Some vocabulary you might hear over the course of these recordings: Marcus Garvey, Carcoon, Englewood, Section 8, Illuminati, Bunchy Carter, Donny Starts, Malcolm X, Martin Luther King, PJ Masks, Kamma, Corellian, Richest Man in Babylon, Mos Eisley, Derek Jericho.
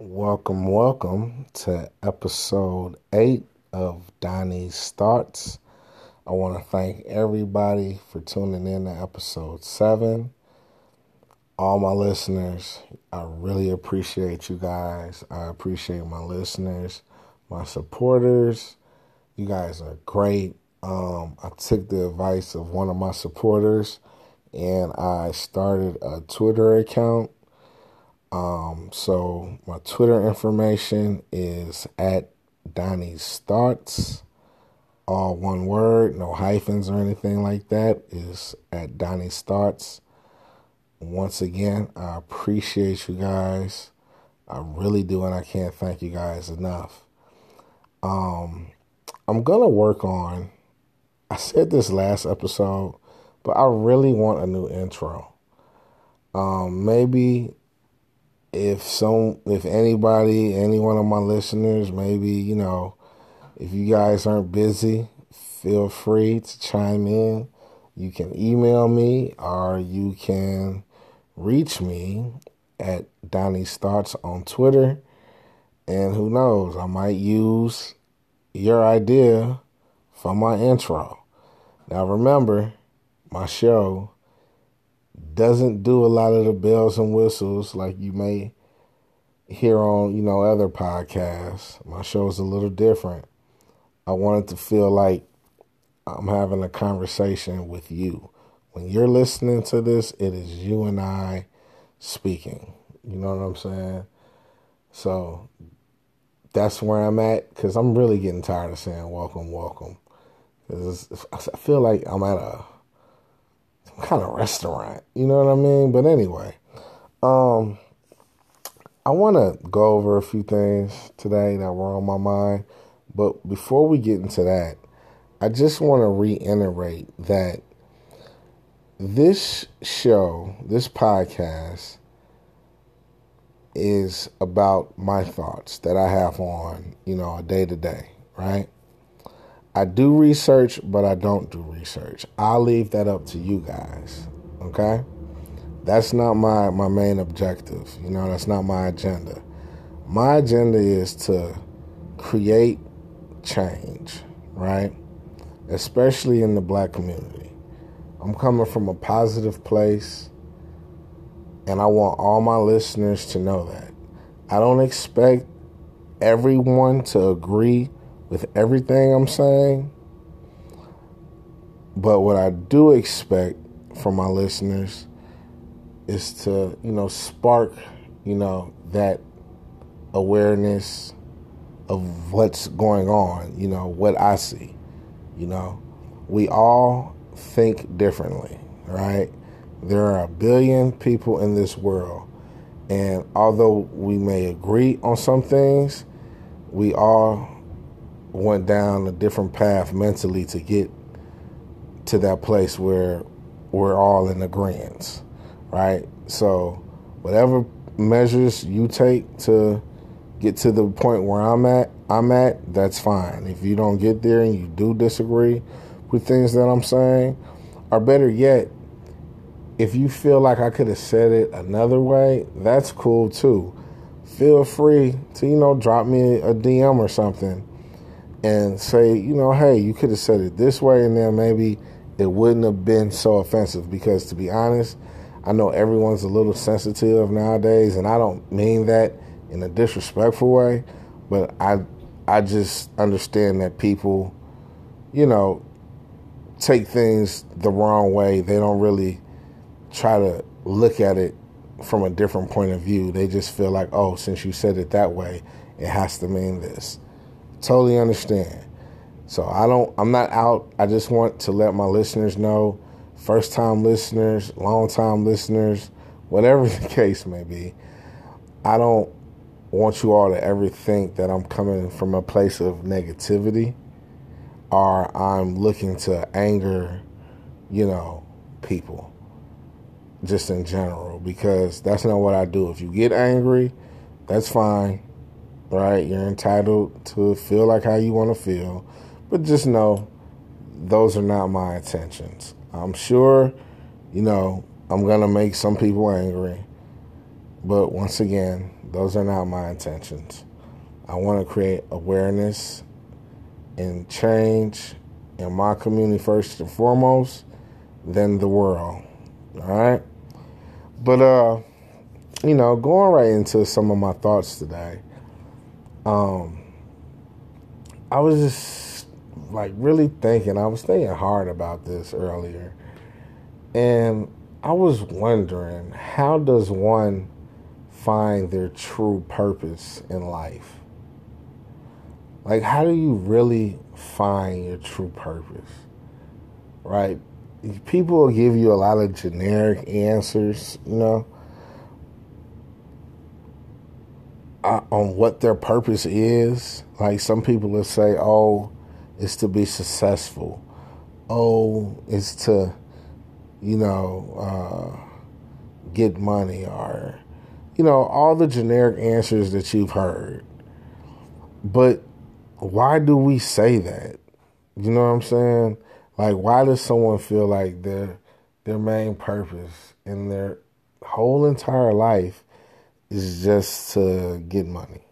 Welcome to episode 8 of Donny Starts. I want to thank everybody for tuning in to episode 7. All my listeners, I really appreciate you guys. I appreciate my listeners, my supporters. You guys are great. I took the advice of one of my supporters and I started a Twitter account. So my Twitter information is at Donny Starts, all one word, no hyphens or anything like that, is at Donny Starts. Once again, I appreciate you guys. I really do, and I can't thank you guys enough. I'm going to work on, I said this last episode, but I really want a new intro. Maybe If any one of my listeners, maybe, you know, if you guys aren't busy, feel free to chime in. You can email me or you can reach me at Donny Starts on Twitter. And who knows, I might use your idea for my intro. Now remember, my show doesn't do a lot of the bells and whistles like you may hear on, you know, other podcasts. My show is a little different. I want it to feel like I'm having a conversation with you. When you're listening to this, it is you and I speaking. You know what I'm saying? So that's where I'm at, because I'm really getting tired of saying welcome. Because I feel like I'm at a kind of restaurant, you know what I mean? But anyway, I want to go over a few things today that were on my mind, but before we get into that, I just want to reiterate that this show, this podcast, is about my thoughts that I have on, you know, a day-to-day, right? I do research, but I don't do research. I'll leave that up to you guys, okay? That's not my main objective. You know, that's not my agenda. My agenda is to create change, right? Especially in the black community. I'm coming from a positive place, and I want all my listeners to know that. I don't expect everyone to agree with everything I'm saying. But what I do expect from my listeners is to, you know, spark, you know, that awareness of what's going on, you know, what I see. You know, we all think differently, right? There are a billion people in this world. And although we may agree on some things, we all went down a different path mentally to get to that place where we're all in agreement, right? So whatever measures you take to get to the point where I'm at, that's fine. If you don't get there and you do disagree with things that I'm saying, or better yet, if you feel like I could have said it another way, that's cool too. Feel free to, you know, drop me a DM or something and say, you know, hey, you could have said it this way, and then maybe it wouldn't have been so offensive. Because to be honest, I know everyone's a little sensitive nowadays, and I don't mean that in a disrespectful way, but I just understand that people, you know, take things the wrong way. They don't really try to look at it from a different point of view. They just feel like, oh, since you said it that way, it has to mean this. Totally understand. So I'm not out. I just want to let my listeners know, first time listeners, long time listeners, whatever the case may be, I don't want you all to ever think that I'm coming from a place of negativity or I'm looking to anger, you know, people just in general, because that's not what I do. If you get angry, that's fine. Right, you're entitled to feel like how you want to feel, but just know those are not my intentions. I'm sure, you know, I'm going to make some people angry, but once again, Those are not my intentions. I want to create awareness and change in my community first and foremost, then the world. All right? But, you know, going right into some of my thoughts today, I was just, really thinking. I was thinking hard about this earlier. And I was wondering, how does one find their true purpose in life? How do you really find your true purpose, right? People will give you a lot of generic answers, you know, on what their purpose is. Like, some people will say, oh, it's to be successful. Oh, it's to, you know, get money, or, you know, all the generic answers that you've heard. But why do we say that? You know what I'm saying? Like, why does someone feel like their main purpose in their whole entire life is just to get money,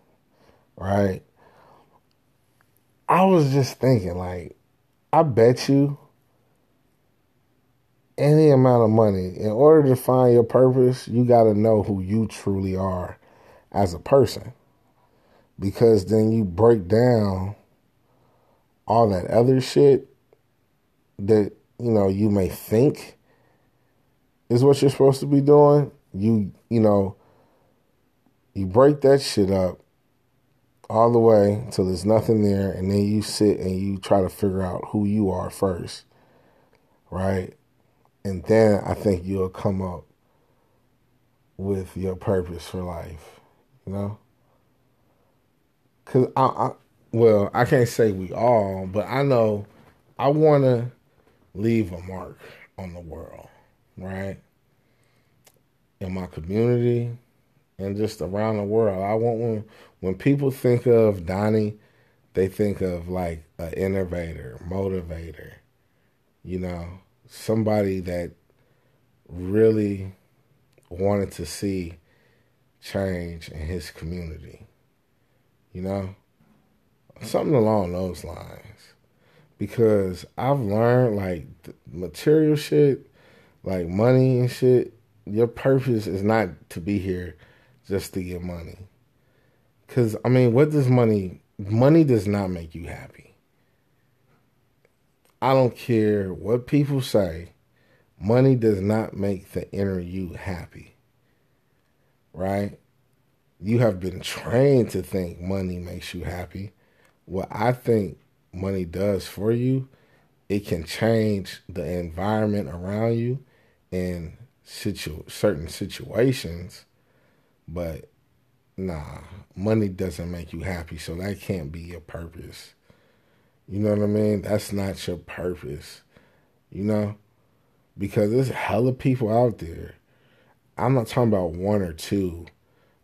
right? I was just thinking, I bet you any amount of money, in order to find your purpose, you got to know who you truly are as a person. Because then you break down all that other shit that, you know, you may think is what you're supposed to be doing. You know, you break that shit up all the way till there's nothing there. And then you sit and you try to figure out who you are first, right? And then I think you'll come up with your purpose for life, you know? Because I can't say we all, but I know I want to leave a mark on the world, right? In my community and just around the world. I want when people think of Donny, they think of an innovator, motivator, you know, somebody that really wanted to see change in his community. You know, something along those lines, because I've learned material shit, money and shit. Your purpose is not to be here just to get money. Cause what does money does not make you happy. I don't care what people say. Money does not make the inner you happy. Right? You have been trained to think money makes you happy. What I think money does for you, it can change the environment around you in certain situations. But nah, money doesn't make you happy, so that can't be your purpose. You know what I mean? That's not your purpose, you know? Because there's hella people out there. I'm not talking about one or two.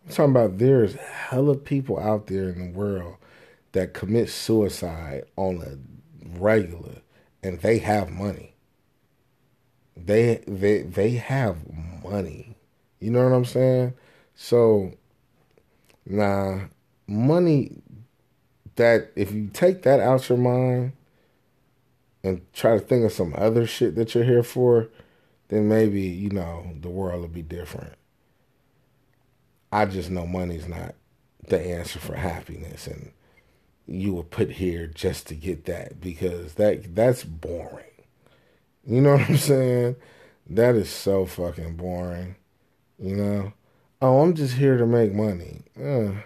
I'm talking about there's hella people out there in the world that commit suicide on a regular, and they have money. They have money. You know what I'm saying? So, nah, money, that if you take that out your mind and try to think of some other shit that you're here for, then maybe, you know, the world will be different. I just know money's not the answer for happiness, and you were put here just to get that, because that's boring. You know what I'm saying? That is so fucking boring. You know? Oh, I'm just here to make money. You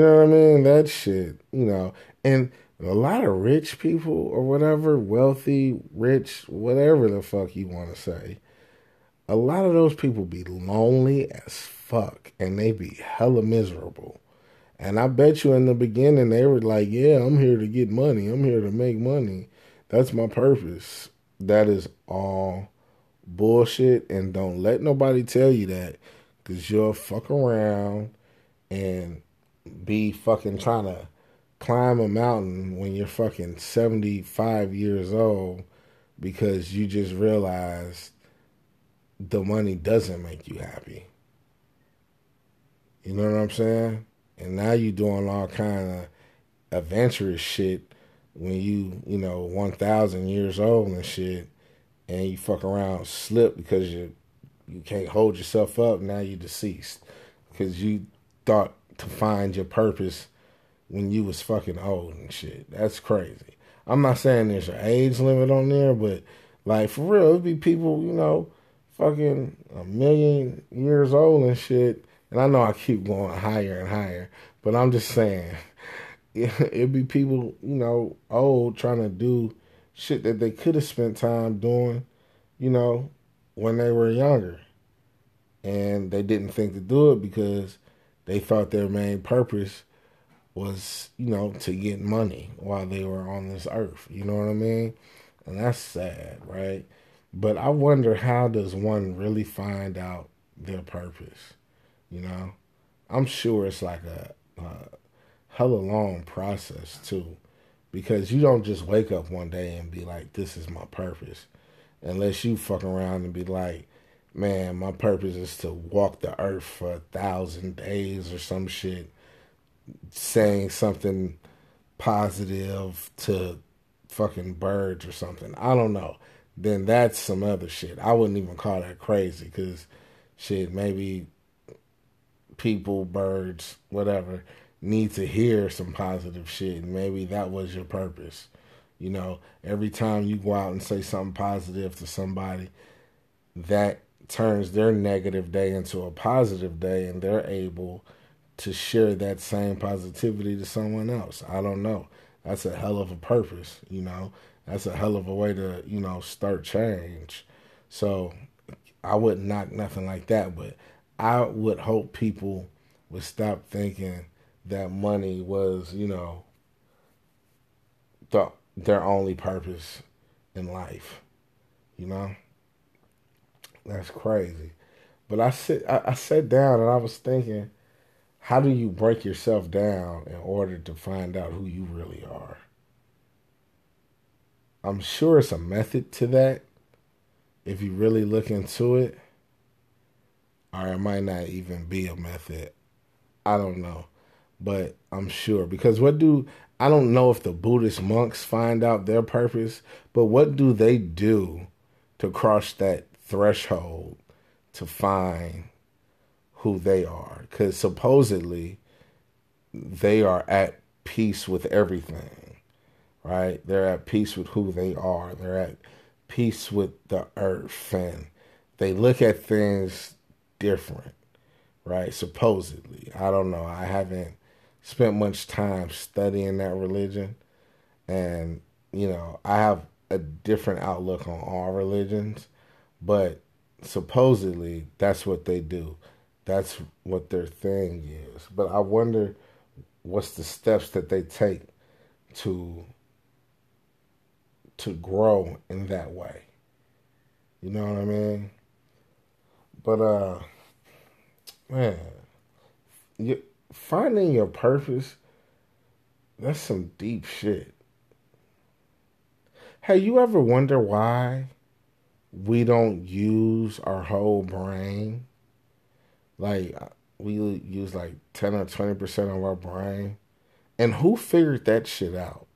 know what I mean? That shit, you know. And a lot of rich people or whatever, wealthy, rich, whatever the fuck you want to say, a lot of those people be lonely as fuck, and they be hella miserable. And I bet you in the beginning they were like, yeah, I'm here to get money. I'm here to make money. That's my purpose. That is all bullshit, and don't let nobody tell you that, because you'll fuck around and be fucking trying to climb a mountain when you're fucking 75 years old because you just realized the money doesn't make you happy. You know what I'm saying? And now you doing all kind of adventurous shit when you know, 1,000 years old and shit, and you fuck around, slip because you can't hold yourself up. Now you deceased because you thought to find your purpose when you was fucking old and shit. That's crazy. I'm not saying there's an age limit on there, but like for real, it'd be people, you know, fucking 1 million years old and shit. And I know I keep going higher and higher, but I'm just saying it'd be people, you know, old trying to do shit that they could have spent time doing, you know, when they were younger. And they didn't think to do it because they thought their main purpose was, you know, to get money while they were on this earth. You know what I mean? And that's sad, right? But I wonder, how does one really find out their purpose? You know, I'm sure it's like a hella long process too, because you don't just wake up one day and be like, this is my purpose, unless you fuck around and be like, man, my purpose is to walk the earth for 1,000 days or some shit, saying something positive to fucking birds or something. I don't know. Then that's some other shit. I wouldn't even call that crazy, because shit, maybe people, birds, whatever, need to hear some positive shit, and maybe that was your purpose. You know, every time you go out and say something positive to somebody, that turns their negative day into a positive day, and they're able to share that same positivity to someone else. I don't know. That's a hell of a purpose, you know. That's a hell of a way to, you know, start change. So I wouldn't knock nothing like that, but I would hope people would stop thinking that money was, you know, their only purpose in life. You know? That's crazy. But I sat down and I was thinking, how do you break yourself down in order to find out who you really are? I'm sure it's a method to that if you really look into it. Or it might not even be a method. I don't know. But I'm sure. Because I don't know if the Buddhist monks find out their purpose, but what do they do to cross that threshold to find who they are? Because supposedly they are at peace with everything, right? They're at peace with who they are. They're at peace with the earth, and they look at things different, right? Supposedly. I don't know. I haven't spent much time studying that religion, and, you know, I have a different outlook on all religions, but supposedly that's what they do. That's what their thing is. But I wonder what's the steps that they take to grow in that way. You know what I mean? But, man, finding your purpose, that's some deep shit. Hey, you ever wonder why we don't use our whole brain? Like, we use like 10 or 20% of our brain. And who figured that shit out?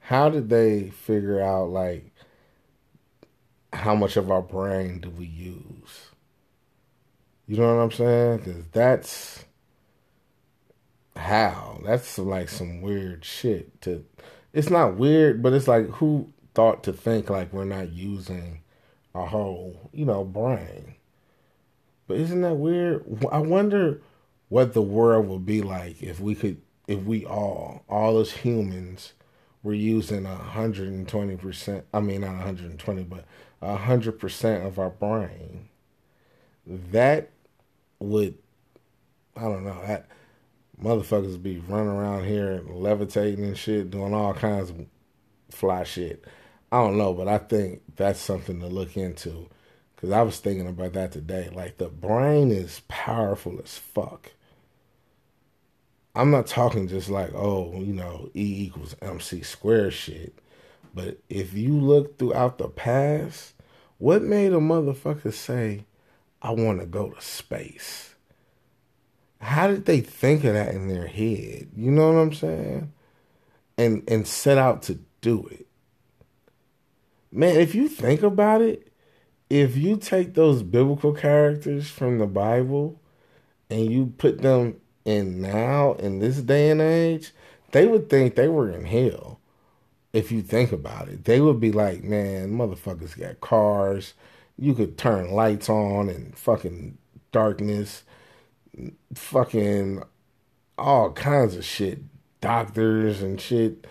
How did they figure out, like, how much of our brain do we use? You know what I'm saying? Because that's how. That's like some weird shit. It's not weird, but it's like, who thought to think like we're not using our whole, you know, brain? But isn't that weird? I wonder what the world would be like if we all as humans were using 120%, I mean, not 120, but 100% of our brain. That would, I don't know, that motherfuckers would be running around here levitating and shit, doing all kinds of fly shit. I don't know, but I think that's something to look into. Because I was thinking about that today. Like, the brain is powerful as fuck. I'm not talking just like, oh, you know, E=mc² shit. But if you look throughout the past, what made a motherfucker say, I want to go to space? how did they think of that in their head? You know what I'm saying? And set out to do it. Man, if you think about it, if you take those biblical characters from the Bible and you put them in now, in this day and age, they would think they were in hell. If you think about it, they would be like, man, motherfuckers got cars. You could turn lights on and fucking darkness, fucking all kinds of shit. Doctors and shit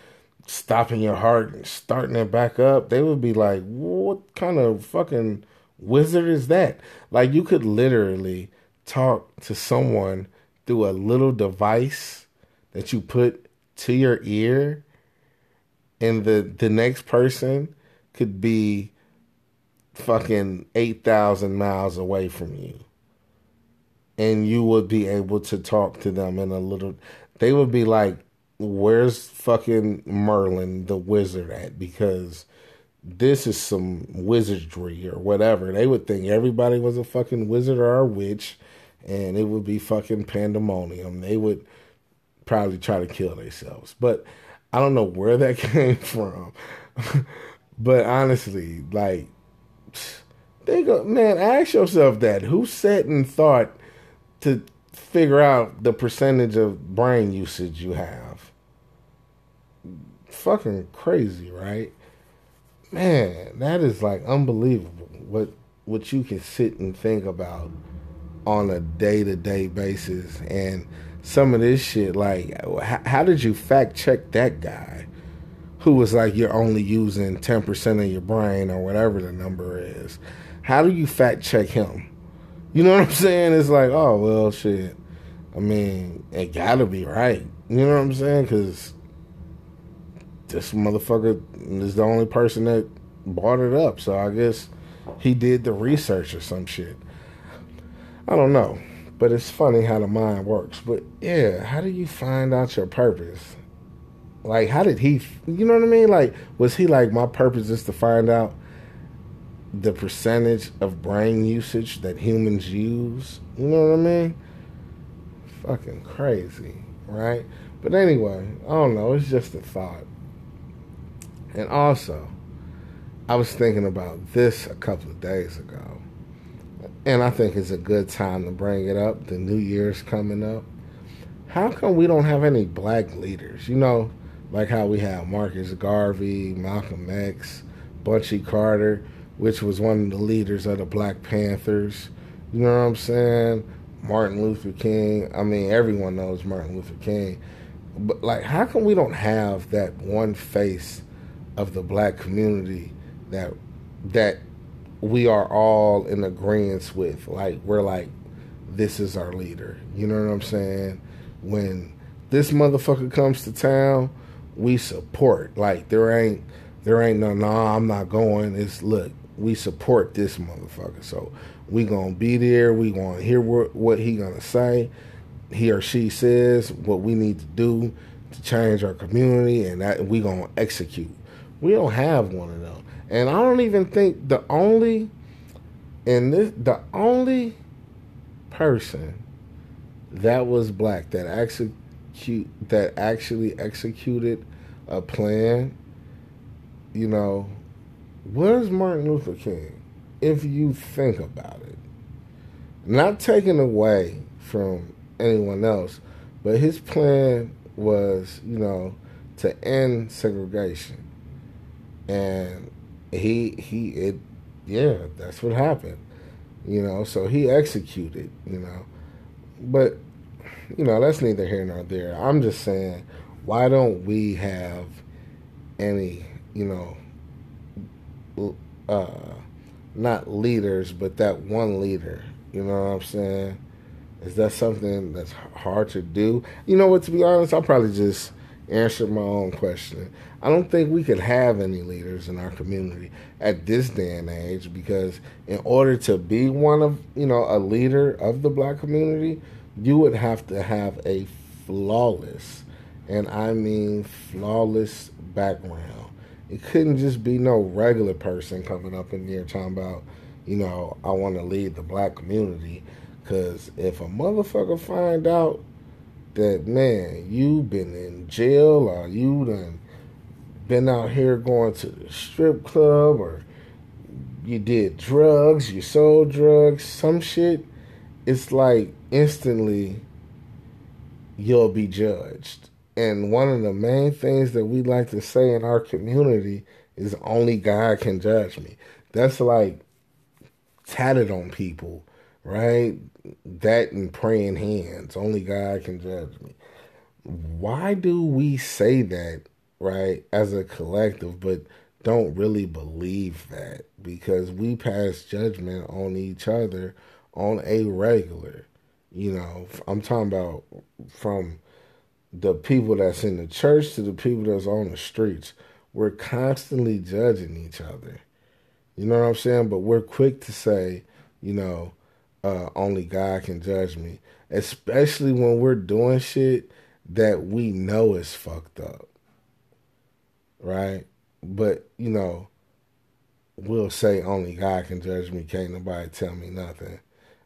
stopping your heart and starting it back up. They would be like, what kind of fucking wizard is that? Like, you could literally talk to someone through a little device that you put to your ear. And the next person could be fucking 8,000 miles away from you. And you would be able to talk to them in a little... They would be like, where's fucking Merlin the wizard at? Because this is some wizardry or whatever. They would think everybody was a fucking wizard or a witch. And it would be fucking pandemonium. They would probably try to kill themselves. But... I don't know where that came from, but honestly, like, think of, man, ask yourself that. Who sat and thought to figure out the percentage of brain usage you have? Fucking crazy, right? Man, that is like unbelievable what you can sit and think about on a day-to-day basis. And some of this shit, like, how did you fact check that guy who was like, you're only using 10% of your brain or whatever the number is? How do you fact check him? You know what I'm saying? It's like, oh, well, shit. I mean, it gotta be right. You know what I'm saying? Because this motherfucker is the only person that brought it up. So I guess he did the research or some shit. I don't know. But it's funny how the mind works. But yeah, how do you find out your purpose? Like, how did he, you know what I mean? Like, was he like, my purpose is to find out the percentage of brain usage that humans use? You know what I mean? Fucking crazy, right? But anyway, I don't know. It's just a thought. And also, I was thinking about this a couple of days ago. And I think it's a good time to bring it up. The New Year's coming up. How come we don't have any black leaders? You know, like how we have Marcus Garvey, Malcolm X, Bunchy Carter, which was one of the leaders of the Black Panthers. You know what I'm saying? Martin Luther King. I mean, everyone knows Martin Luther King. But, like, how come we don't have that one face of the black community that we are all in agreement with? Like, we're like, this is our leader. You know what I'm saying? When this motherfucker comes to town, we support. Like, there ain't no, I'm not going. It's, look, we support this motherfucker. So we gonna be there. We gonna hear what he gonna say. He or she says what we need to do to change our community, and that we gonna execute. We don't have one of them. And I don't even think the only person that was black that actually executed a plan, you know, was Martin Luther King, if you think about it. Not taken away from anyone else, but his plan was, you know, to end segregation. And that's what happened, you know, so he executed, you know, but, you know, that's neither here nor there. I'm just saying, why don't we have any, you know, not leaders, but that one leader, you know what I'm saying? Is that something that's hard to do? You know what, to be honest, I'll probably just answer my own question. I don't think we could have any leaders in our community at this day and age, because in order to be one of, you know, a leader of the black community, you would have to have a flawless, and I mean flawless, background. It couldn't just be no regular person coming up in here talking about, you know, I want to lead the black community, Because if a motherfucker find out that, man, you been in jail or you done been out here going to the strip club or you did drugs, you sold drugs, some shit, it's like instantly you'll be judged. And one of the main things that we like to say in our community is only God can judge me. That's like tatted on people, right? That and praying hands. Only God can judge me. Why do we say that, right, as a collective, but don't really believe that? Because we pass judgment on each other on a regular. You know, I'm talking about from the people that's in the church to the people that's on the streets. We're constantly judging each other. You know what I'm saying? But we're quick to say, you know, only God can judge me. Especially when we're doing shit that we know is fucked up. Right? But, you know, we'll say only God can judge me. Can't nobody tell me nothing.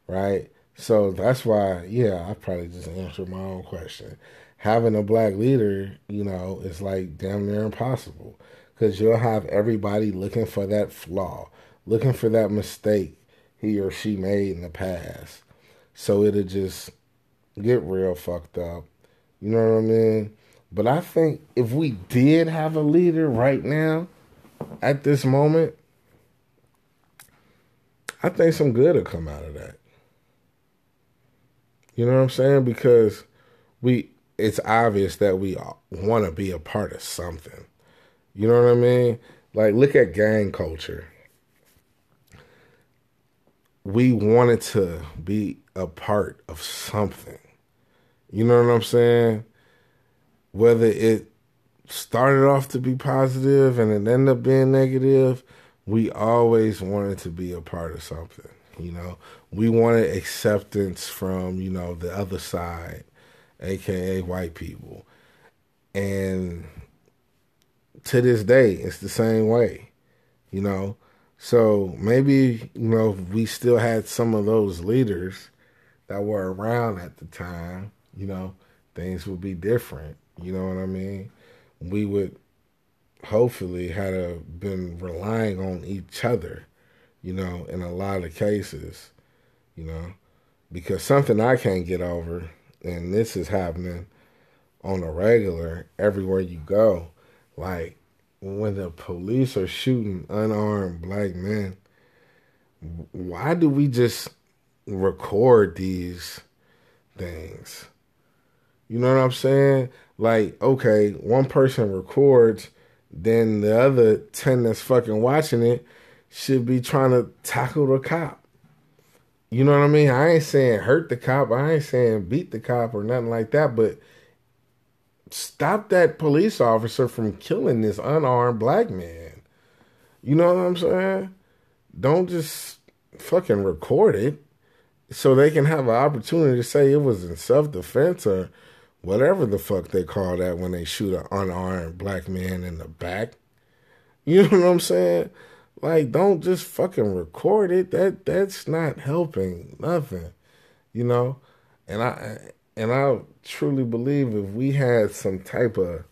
Right? So that's why, yeah, I probably just answered my own question. Having a black leader, you know, is like damn near impossible. Because you'll have everybody looking for that flaw. Looking for that mistake he or she made in the past. So it'll just get real fucked up. You know what I mean? But I think if we did have a leader right now, at this moment, I think some good will come out of that. You know what I'm saying? Because it's obvious that we want to be a part of something. You know what I mean? Like, look at gang culture. We wanted to be a part of something. You know what I'm saying? Whether it started off to be positive and it ended up being negative, we always wanted to be a part of something. You know, we wanted acceptance from, you know, the other side, aka white people. And to this day, it's the same way, you know. So maybe, you know, we still had some of those leaders that were around at the time, you know, things would be different. You know what I mean? We would hopefully have been relying on each other, you know, in a lot of cases, you know, because something I can't get over, and this is happening on a regular everywhere you go, like when the police are shooting unarmed black men, why do we just record these things? You know what I'm saying? Like, okay, one person records, then the other 10 that's fucking watching it should be trying to tackle the cop. You know what I mean? I ain't saying hurt the cop. I ain't saying beat the cop or nothing like that, but stop that police officer from killing this unarmed black man. You know what I'm saying? Don't just fucking record it so they can have an opportunity to say it was in self-defense or whatever the fuck they call that when they shoot an unarmed black man in the back. You know what I'm saying? Like, don't just fucking record it. That's not helping nothing, you know. And I truly believe if we had some type of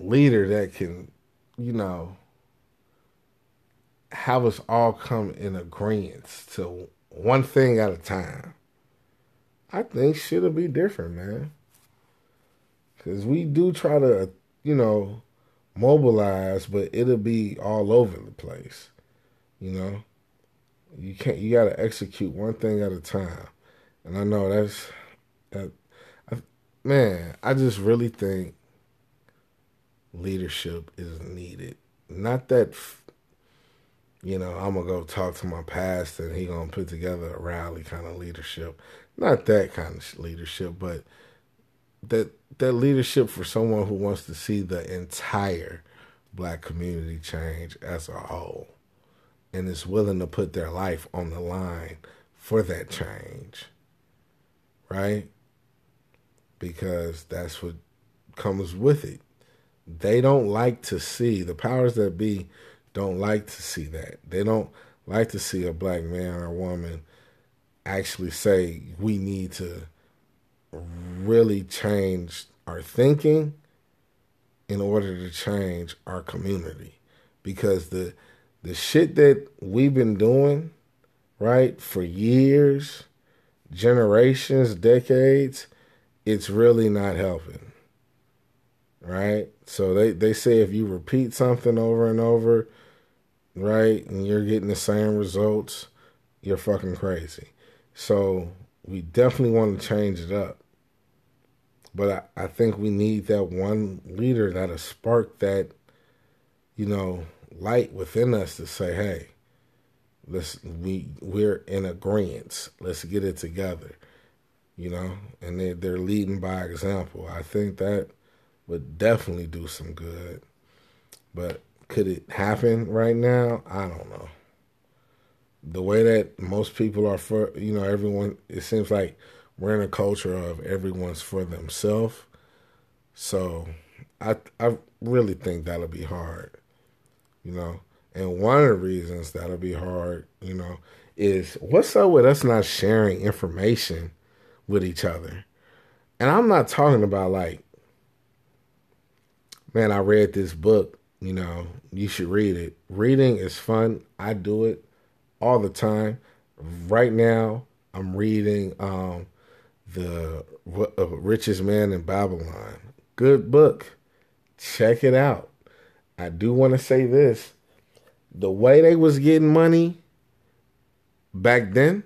leader that can, you know, have us all come in agreement to one thing at a time, I think shit'll be different, man. Because we do try to, you know, mobilize, but it'll be all over the place. You know, you gotta execute one thing at a time. And I know I just really think leadership is needed. Not that, you know, I'm gonna go talk to my pastor and he gonna put together a rally kind of leadership. Not that kind of leadership, but that leadership for someone who wants to see the entire black community change as a whole and is willing to put their life on the line for that change, right? Because that's what comes with it. They don't like to see, the powers that be don't like to see that. They don't like to see a black man or woman actually say we need to really change our thinking in order to change our community. Because the shit that we've been doing, right, for years, generations, decades, it's really not helping, right? So they say if you repeat something over and over, right, and you're getting the same results, you're fucking crazy. So we definitely want to change it up. But I think we need that one leader that'll spark that, you know, light within us to say, hey, we're in agreement. Let's get it together, you know. And they're leading by example. I think that would definitely do some good. But could it happen right now? I don't know. The way that most people are for, you know, everyone, it seems like we're in a culture of everyone's for themselves. So I really think that'll be hard, you know. And one of the reasons that'll be hard, you know, is what's up with us not sharing information with each other? And I'm not talking about like, man, I read this book, you know, you should read it. Reading is fun. I do it all the time. Right now, I'm reading The Richest Man in Babylon. Good book. Check it out. I do want to say this. The way they was getting money back then,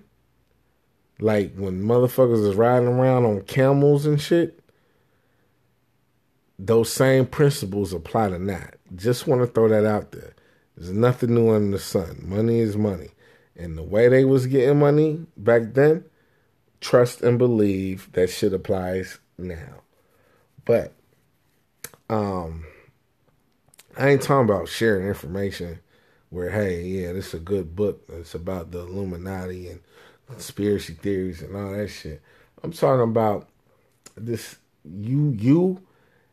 like when motherfuckers was riding around on camels and shit, those same principles apply to that. Just want to throw that out there. There's nothing new under the sun. Money is money. And the way they was getting money back then, trust and believe that shit applies now. But I ain't talking about sharing information where, hey, yeah, this is a good book. It's about the Illuminati and conspiracy theories and all that shit. I'm talking about this. You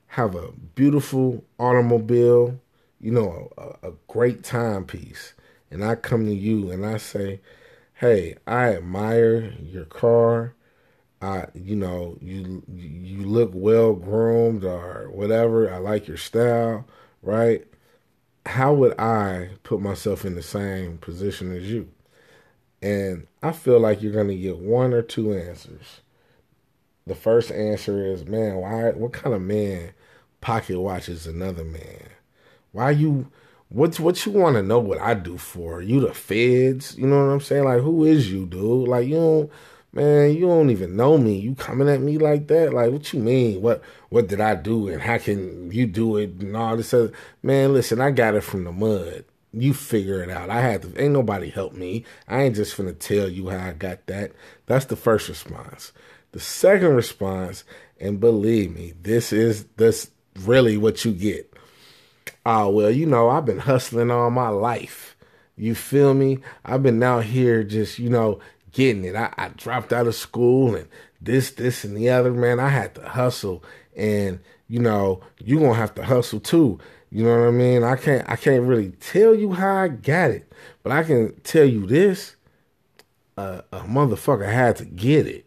have a beautiful automobile, you know, a great timepiece. And I come to you and I say, hey, I admire your car. You know, you look well groomed or whatever. I like your style, right? How would I put myself in the same position as you? And I feel like you're going to get one or two answers. The first answer is, man, why? What kind of man pocket watches another man? Why you? What's what you want to know what I do for? You the feds? You know what I'm saying? Like, who is you, dude? Like, you don't, man, you don't even know me. You coming at me like that? Like, what you mean? What did I do? And how can you do it? And all this other, man, listen, I got it from the mud. You figure it out. I had to, ain't nobody help me. I ain't just finna tell you how I got that. That's the first response. The second response, and believe me, this really what you get. Oh, well, you know, I've been hustling all my life. You feel me? I've been out here just, you know, getting it. I dropped out of school and this, and the other, man. I had to hustle, and you know, you're gonna have to hustle too. You know what I mean? I can't really tell you how I got it, but I can tell you this: a motherfucker had to get it.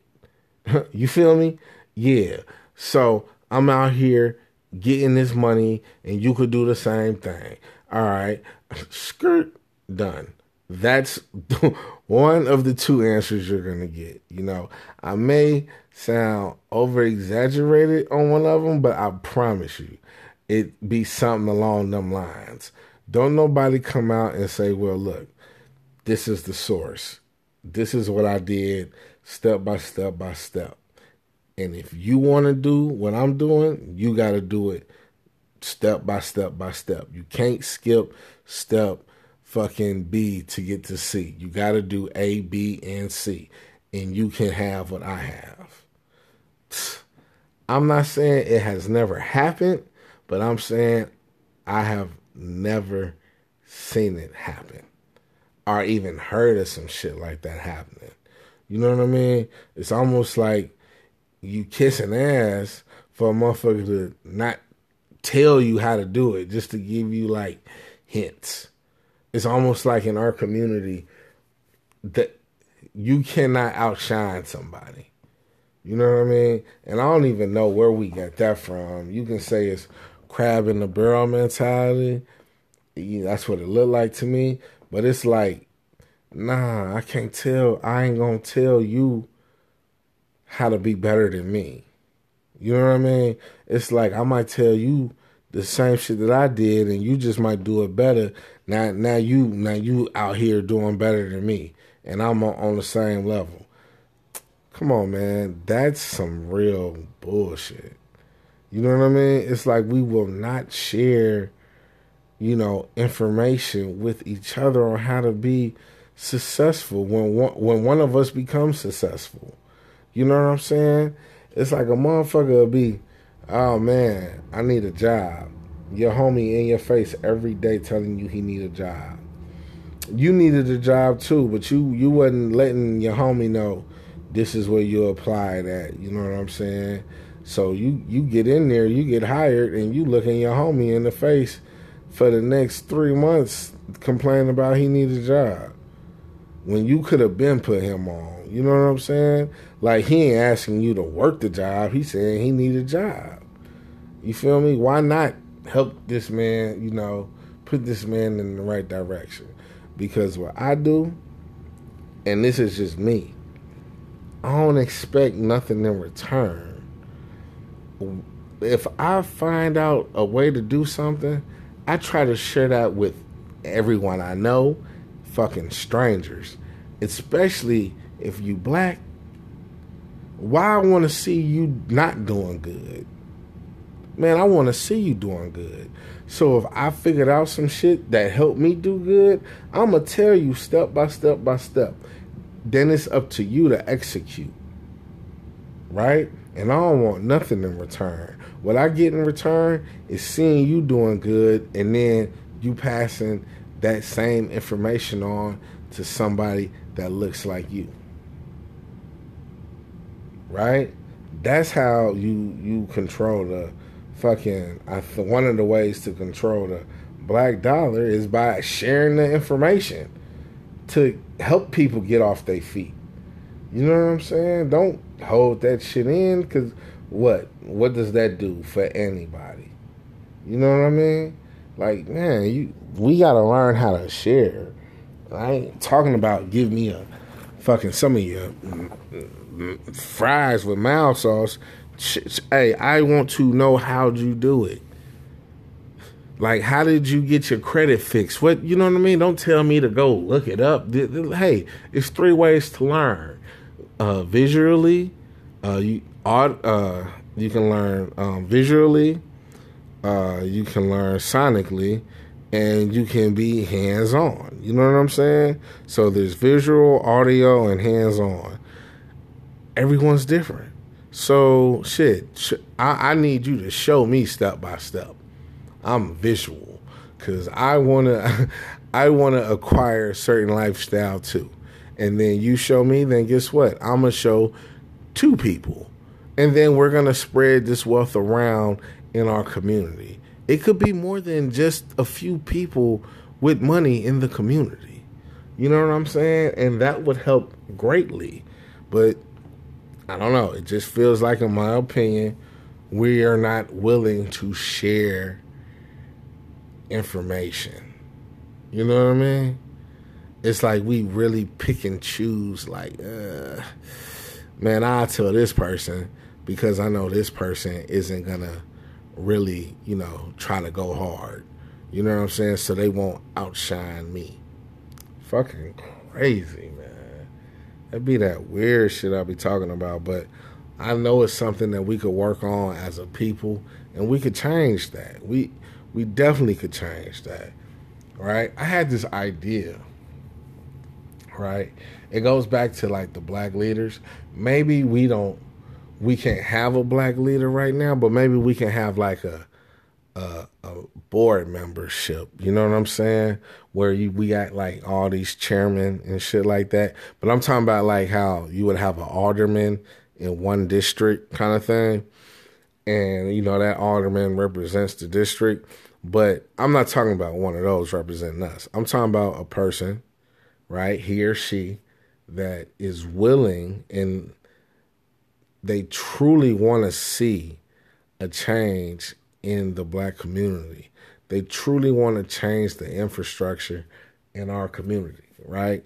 You feel me? Yeah. So I'm out here getting this money, and you could do the same thing. All right, skirt done. That's one of the two answers you're going to get. You know, I may sound over-exaggerated on one of them, but I promise you, it be something along them lines. Don't nobody come out and say, well, look, this is the source. This is what I did step by step by step. And if you want to do what I'm doing, you got to do it step by step by step. You can't skip step fucking B to get to C. You got to do A, B, and C, and you can have what I have. I'm not saying it has never happened, but I'm saying I have never seen it happen or even heard of some shit like that happening. You know what I mean? It's almost like you kissing ass for a motherfucker to not tell you how to do it, just to give you like hints. It's almost like in our community that you cannot outshine somebody. You know what I mean? And I don't even know where we got that from. You can say it's crab in the barrel mentality. That's what it looked like to me. But it's like, nah, I can't tell. I ain't going to tell you how to be better than me. You know what I mean? It's like I might tell you the same shit that I did, and you just might do it better. Now you out here doing better than me, and I'm on the same level. Come on, man. That's some real bullshit. You know what I mean? It's like we will not share, you know, information with each other on how to be successful when one of us becomes successful. You know what I'm saying? It's like a motherfucker will be, oh, man, I need a job. Your homie in your face every day telling you he need a job. You needed a job, too, but you wasn't letting your homie know this is where you applied at. You know what I'm saying? So you get in there, you get hired, and you looking your homie in the face for the next 3 months complaining about he needs a job when you could have been put him on. You know what I'm saying? Like, he ain't asking you to work the job. He's saying he need a job. You feel me? Why not help this man, you know, put this man in the right direction? Because what I do, and this is just me, I don't expect nothing in return. If I find out a way to do something, I try to share that with everyone I know, fucking strangers, especially if you black. Why I want to see you not doing good? Man, I want to see you doing good. So if I figured out some shit that helped me do good, I'm going to tell you step by step by step. Then it's up to you to execute, right? And I don't want nothing in return. What I get in return is seeing you doing good and then you passing that same information on to somebody that looks like you, right? That's how you control the fucking... one of the ways to control the black dollar is by sharing the information to help people get off their feet. You know what I'm saying? Don't hold that shit in, because what does that do for anybody? You know what I mean? Like, man, we got to learn how to share. I ain't talking about give me a fucking some of your fries with mild sauce. Hey, I want to know how'd you do it. Like, how did you get your credit fixed? What, you know what I mean? Don't tell me to go look it up. Hey, it's 3 ways to learn. Visually, you can learn visually, you can learn sonically, and you can be hands-on. You know what I'm saying? So there's visual, audio, and hands-on. Everyone's different. So, I need you to show me step by step. I'm visual because I wanna acquire a certain lifestyle too. And then you show me, then guess what? I'm going to show 2 people. And then we're going to spread this wealth around in our community. It could be more than just a few people with money in the community. You know what I'm saying? And that would help greatly. But I don't know. It just feels like, in my opinion, we are not willing to share information. You know what I mean? It's like we really pick and choose. Like, man, I'll tell this person because I know this person isn't gonna really, you know, try to go hard. You know what I'm saying? So they won't outshine me. Fucking crazy, man. That'd be that weird shit I'll be talking about, but I know it's something that we could work on as a people, and we could change that. We definitely could change that, right? I had this idea, right? It goes back to, like, the black leaders. Maybe we can't have a black leader right now, but maybe we can have, like, a board membership. You know what I'm saying? Where we got, like, all these chairmen and shit like that. But I'm talking about, like, how you would have an alderman in one district kind of thing. And, you know, that alderman represents the district. But I'm not talking about one of those representing us. I'm talking about a person, right, he or she, that is willing and they truly want to see a change in the black community. They truly want to change the infrastructure in our community, right?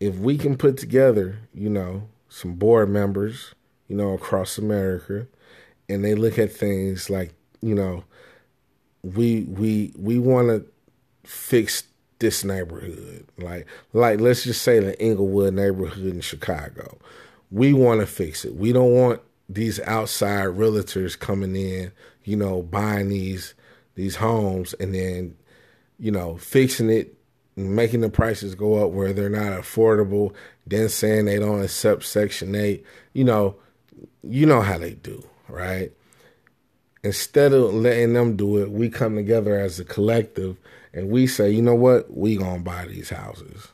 If we can put together, you know, some board members, you know, across America, and they look at things like, you know, we want to fix this neighborhood. Like let's just say the Englewood neighborhood in Chicago. We want to fix it. We don't want these outside realtors coming in, you know, buying these homes and then, you know, fixing it and making the prices go up where they're not affordable, then saying they don't accept Section 8. You know how they do, right? Instead of letting them do it, we come together as a collective and we say, you know what? We gonna buy these houses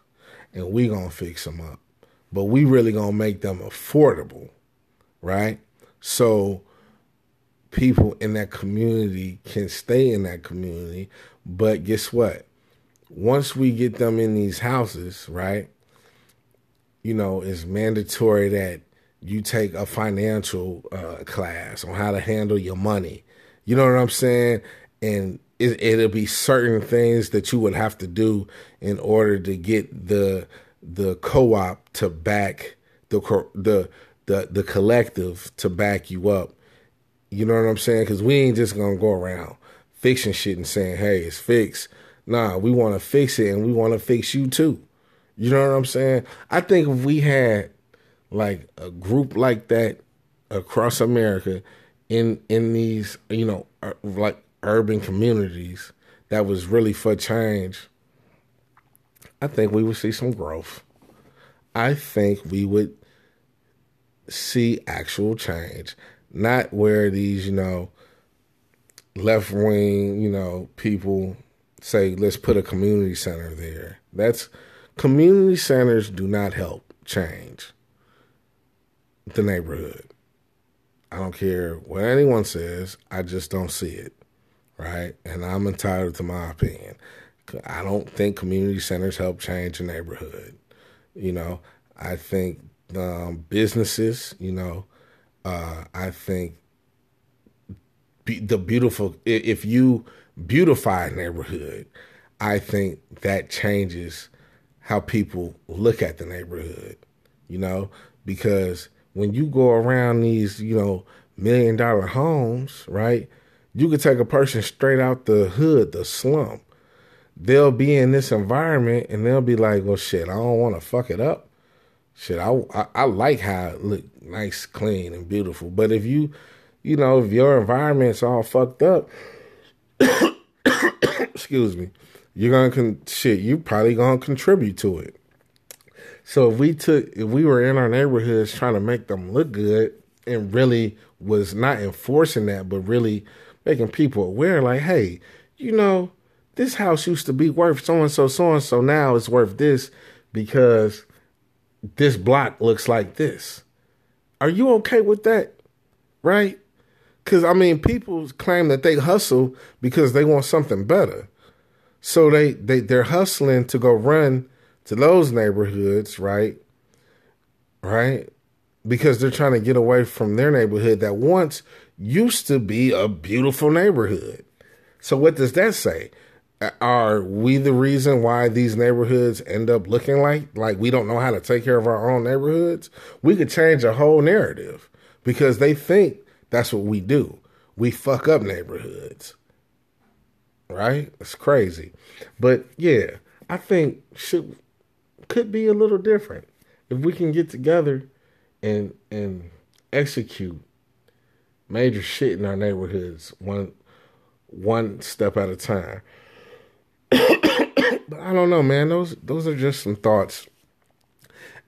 and we gonna fix them up, but we really gonna make them affordable, right? So people in that community can stay in that community, but guess what? Once we get them in these houses, right? You know, it's mandatory that you take a financial class on how to handle your money. You know what I'm saying? And it'll be certain things that you would have to do in order to get the co-op to back the collective to back you up. You know what I'm saying? Because we ain't just going to go around fixing shit and saying, hey, it's fixed. Nah, we want to fix it and we want to fix you too. You know what I'm saying? I think if we had like a group like that across America in these, you know, like urban communities that was really for change, I think we would see some growth. I think we would see actual change. Not where these, you know, left-wing, you know, people say, let's put a community center there. Community centers do not help change the neighborhood. I don't care what anyone says. I just don't see it, right? And I'm entitled to my opinion. I don't think community centers help change the neighborhood. You know, I think businesses, you know, I think if you beautify a neighborhood, I think that changes how people look at the neighborhood, you know, because when you go around these, you know, $1 million homes, right, you could take a person straight out the hood, the slum. They'll be in this environment and they'll be like, well, shit, I don't want to fuck it up. Shit, I like how it look nice, clean, and beautiful. But if you know, if your environment's all fucked up, excuse me, you're gonna you're probably gonna contribute to it. So if we were in our neighborhoods trying to make them look good and really was not enforcing that, but really making people aware, like, hey, you know, this house used to be worth so and so, now it's worth this because this block looks like this. Are you okay with that? Right? Because, I mean, people claim that they hustle because they want something better. So they're hustling to go run to those neighborhoods, right? Right? Because they're trying to get away from their neighborhood that once used to be a beautiful neighborhood. So what does that say? Are we the reason why these neighborhoods end up looking like we don't know how to take care of our own neighborhoods? We could change a whole narrative because they think that's what we do. We fuck up neighborhoods, right? It's crazy. But yeah, I think could be a little different if we can get together and execute major shit in our neighborhoods one step at a time. But I don't know, man. Those are just some thoughts.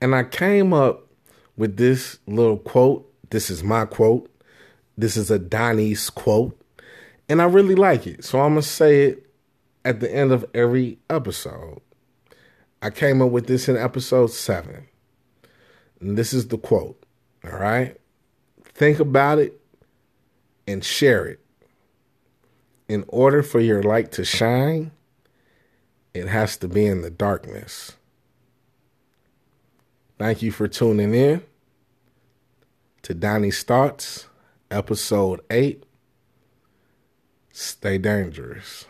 And I came up with this little quote. This is my quote. This is a Donny's quote. And I really like it. So I'm going to say it at the end of every episode. I came up with this in episode 7. And this is the quote. All right. Think about it and share it. In order for your light to shine, it has to be in the darkness. Thank you for tuning in to Donny Starts, Episode 8. Stay dangerous.